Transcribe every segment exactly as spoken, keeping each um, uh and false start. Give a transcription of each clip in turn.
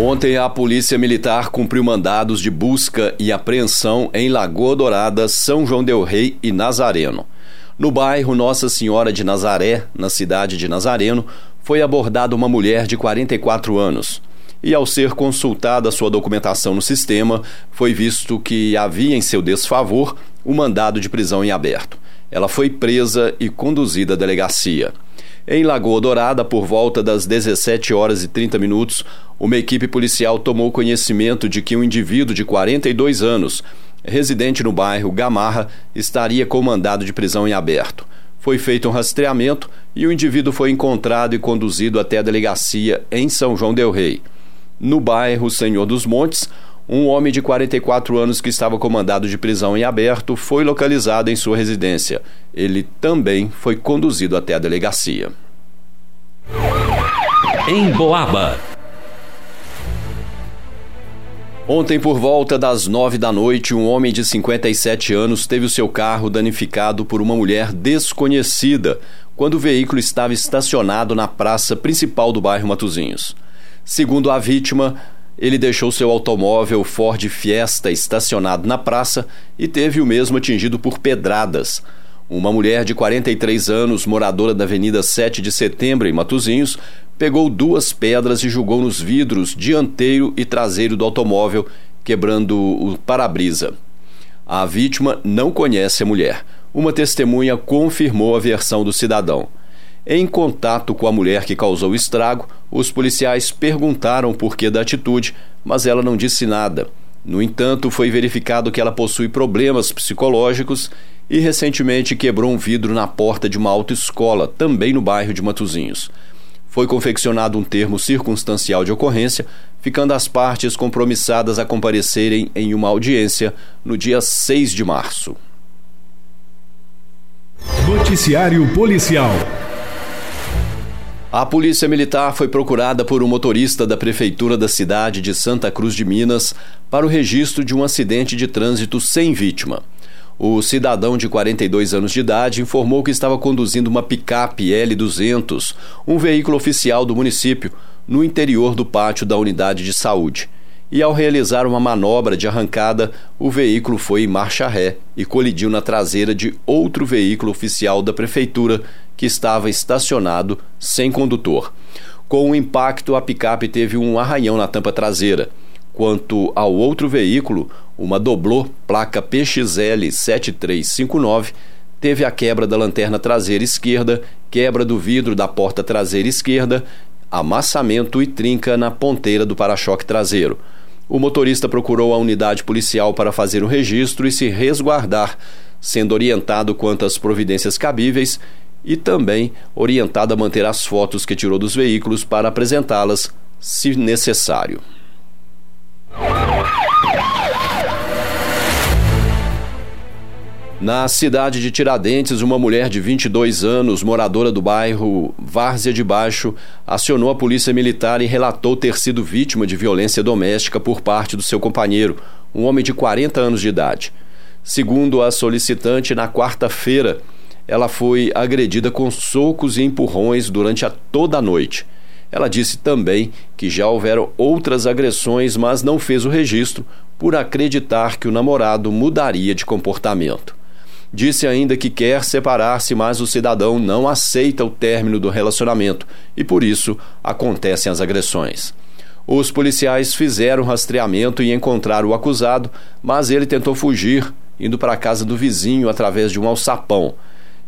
Ontem, a Polícia Militar cumpriu mandados de busca e apreensão em Lagoa Dourada, São João del Rei e Nazareno. No bairro Nossa Senhora de Nazaré, na cidade de Nazareno, foi abordada uma mulher de quarenta e quatro anos. E ao ser consultada sua documentação no sistema, foi visto que havia em seu desfavor um mandado de prisão em aberto. Ela foi presa e conduzida à delegacia. Em Lagoa Dourada, por volta das dezessete horas e trinta minutos, uma equipe policial tomou conhecimento de que um indivíduo de quarenta e dois anos, residente no bairro Gamarra, estaria com mandado de prisão em aberto. Foi feito um rastreamento e o indivíduo foi encontrado e conduzido até a delegacia em São João del Rei. No bairro Senhor dos Montes, um homem de quarenta e quatro anos que estava com mandado de prisão em aberto foi localizado em sua residência. Ele também foi conduzido até a delegacia. Em Boaba. Ontem, por volta das nove da noite, um homem de cinquenta e sete anos teve o seu carro danificado por uma mulher desconhecida quando o veículo estava estacionado na praça principal do bairro Matosinhos. Segundo a vítima, ele deixou seu automóvel Ford Fiesta estacionado na praça e teve o mesmo atingido por pedradas. Uma mulher de quarenta e três anos, moradora da Avenida sete de Setembro, em Matosinhos, pegou duas pedras e jogou nos vidros dianteiro e traseiro do automóvel, quebrando o para-brisa. A vítima não conhece a mulher. Uma testemunha confirmou a versão do cidadão. Em contato com a mulher que causou o estrago, os policiais perguntaram o porquê da atitude, mas ela não disse nada. No entanto, foi verificado que ela possui problemas psicológicos e recentemente quebrou um vidro na porta de uma autoescola, também no bairro de Matosinhos. Foi confeccionado um termo circunstancial de ocorrência, ficando as partes compromissadas a comparecerem em uma audiência no dia seis de março. Noticiário Policial. A Polícia Militar foi procurada por um motorista da Prefeitura da cidade de Santa Cruz de Minas para o registro de um acidente de trânsito sem vítima. O cidadão de quarenta e dois anos de idade informou que estava conduzindo uma picape L duzentos, um veículo oficial do município, no interior do pátio da unidade de saúde. E ao realizar uma manobra de arrancada, o veículo foi em marcha ré e colidiu na traseira de outro veículo oficial da Prefeitura, que estava estacionado sem condutor. Com o impacto, a picape teve um arranhão na tampa traseira. Quanto ao outro veículo, uma Doblô, placa P X L sete três cinco nove, teve a quebra da lanterna traseira esquerda, quebra do vidro da porta traseira esquerda, amassamento e trinca na ponteira do para-choque traseiro. O motorista procurou a unidade policial para fazer o registro e se resguardar, sendo orientado quanto às providências cabíveis e também orientado a manter as fotos que tirou dos veículos para apresentá-las, se necessário. Na cidade de Tiradentes, uma mulher de vinte e dois anos, moradora do bairro Várzea de Baixo, acionou a Polícia Militar e relatou ter sido vítima de violência doméstica por parte do seu companheiro, um homem de quarenta anos de idade. Segundo a solicitante, na quarta-feira, ela foi agredida com socos e empurrões durante a toda a noite. Ela disse também que já houveram outras agressões, mas não fez o registro por acreditar que o namorado mudaria de comportamento. Disse ainda que quer separar-se, mas o cidadão não aceita o término do relacionamento e, por isso, acontecem as agressões. Os policiais fizeram rastreamento e encontraram o acusado, mas ele tentou fugir, indo para a casa do vizinho através de um alçapão.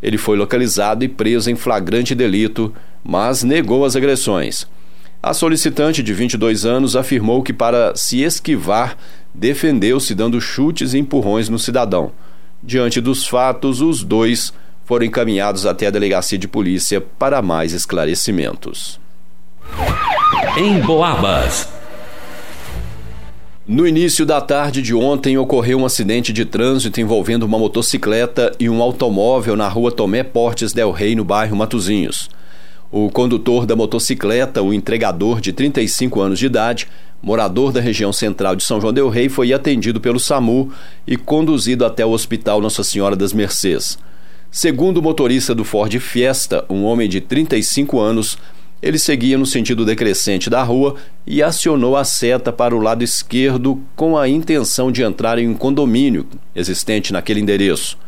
Ele foi localizado e preso em flagrante delito, mas negou as agressões. A solicitante, de vinte e dois anos, afirmou que, para se esquivar, defendeu-se dando chutes e empurrões no cidadão. Diante dos fatos, os dois foram encaminhados até a delegacia de polícia para mais esclarecimentos. Em Boabas. No início da tarde de ontem, ocorreu um acidente de trânsito envolvendo uma motocicleta e um automóvel na rua Tomé Portes Del Rey, no bairro Matosinhos. O condutor da motocicleta, o entregador de trinta e cinco anos de idade, morador da região central de São João del Rei, foi atendido pelo SAMU e conduzido até o Hospital Nossa Senhora das Mercês. Segundo o motorista do Ford Fiesta, um homem de trinta e cinco anos, Ele seguia no sentido decrescente da rua e acionou a seta para o lado esquerdo com a intenção de entrar em um condomínio existente naquele endereço.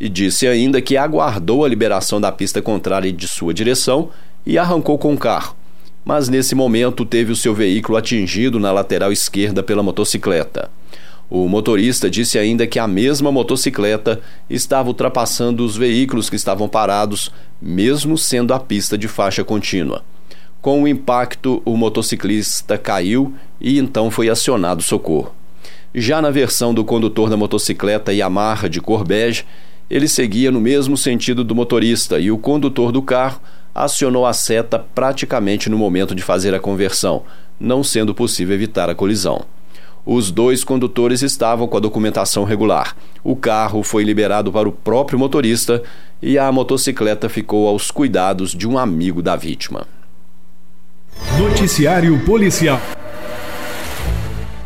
E disse ainda que aguardou a liberação da pista contrária de sua direção e arrancou com o carro, mas nesse momento teve o seu veículo atingido na lateral esquerda pela motocicleta. O motorista disse ainda que a mesma motocicleta estava ultrapassando os veículos que estavam parados, mesmo sendo a pista de faixa contínua. Com o impacto, o motociclista caiu e então foi acionado socorro. Já na versão do condutor da motocicleta Yamaha de cor bege, ele seguia no mesmo sentido do motorista e o condutor do carro acionou a seta praticamente no momento de fazer a conversão, não sendo possível evitar a colisão. Os dois condutores estavam com a documentação regular. O carro foi liberado para o próprio motorista e a motocicleta ficou aos cuidados de um amigo da vítima. Noticiário Policial.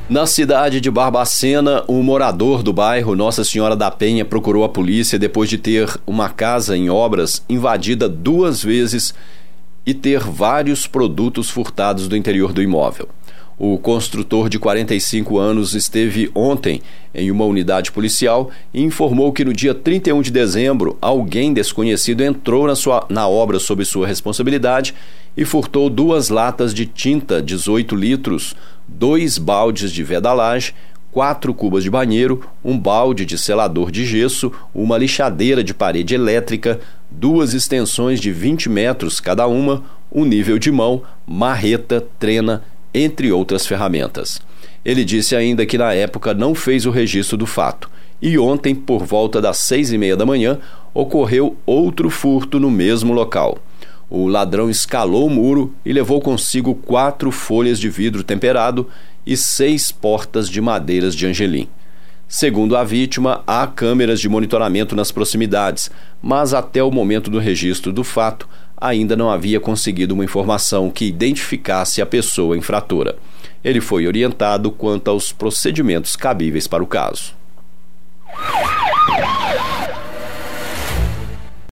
Na cidade de Barbacena, um morador do bairro Nossa Senhora da Penha procurou a polícia depois de ter uma casa em obras invadida duas vezes e ter vários produtos furtados do interior do imóvel. O construtor de quarenta e cinco anos esteve ontem em uma unidade policial e informou que no dia trinta e um de dezembro, alguém desconhecido entrou na, sua, na obra sob sua responsabilidade e furtou duas latas de tinta, dezoito litros, dois baldes de vedalagem, quatro cubas de banheiro, um balde de selador de gesso, uma lixadeira de parede elétrica, duas extensões de vinte metros cada uma, um nível de mão, marreta, trena, entre outras ferramentas. Ele disse ainda que na época não fez o registro do fato e ontem, por volta das seis e meia da manhã, ocorreu outro furto no mesmo local. O ladrão escalou o muro e levou consigo quatro folhas de vidro temperado e seis portas de madeiras de angelim. Segundo a vítima, há câmeras de monitoramento nas proximidades, mas até o momento do registro do fato, ainda não havia conseguido uma informação que identificasse a pessoa infratora. Ele foi orientado quanto aos procedimentos cabíveis para o caso.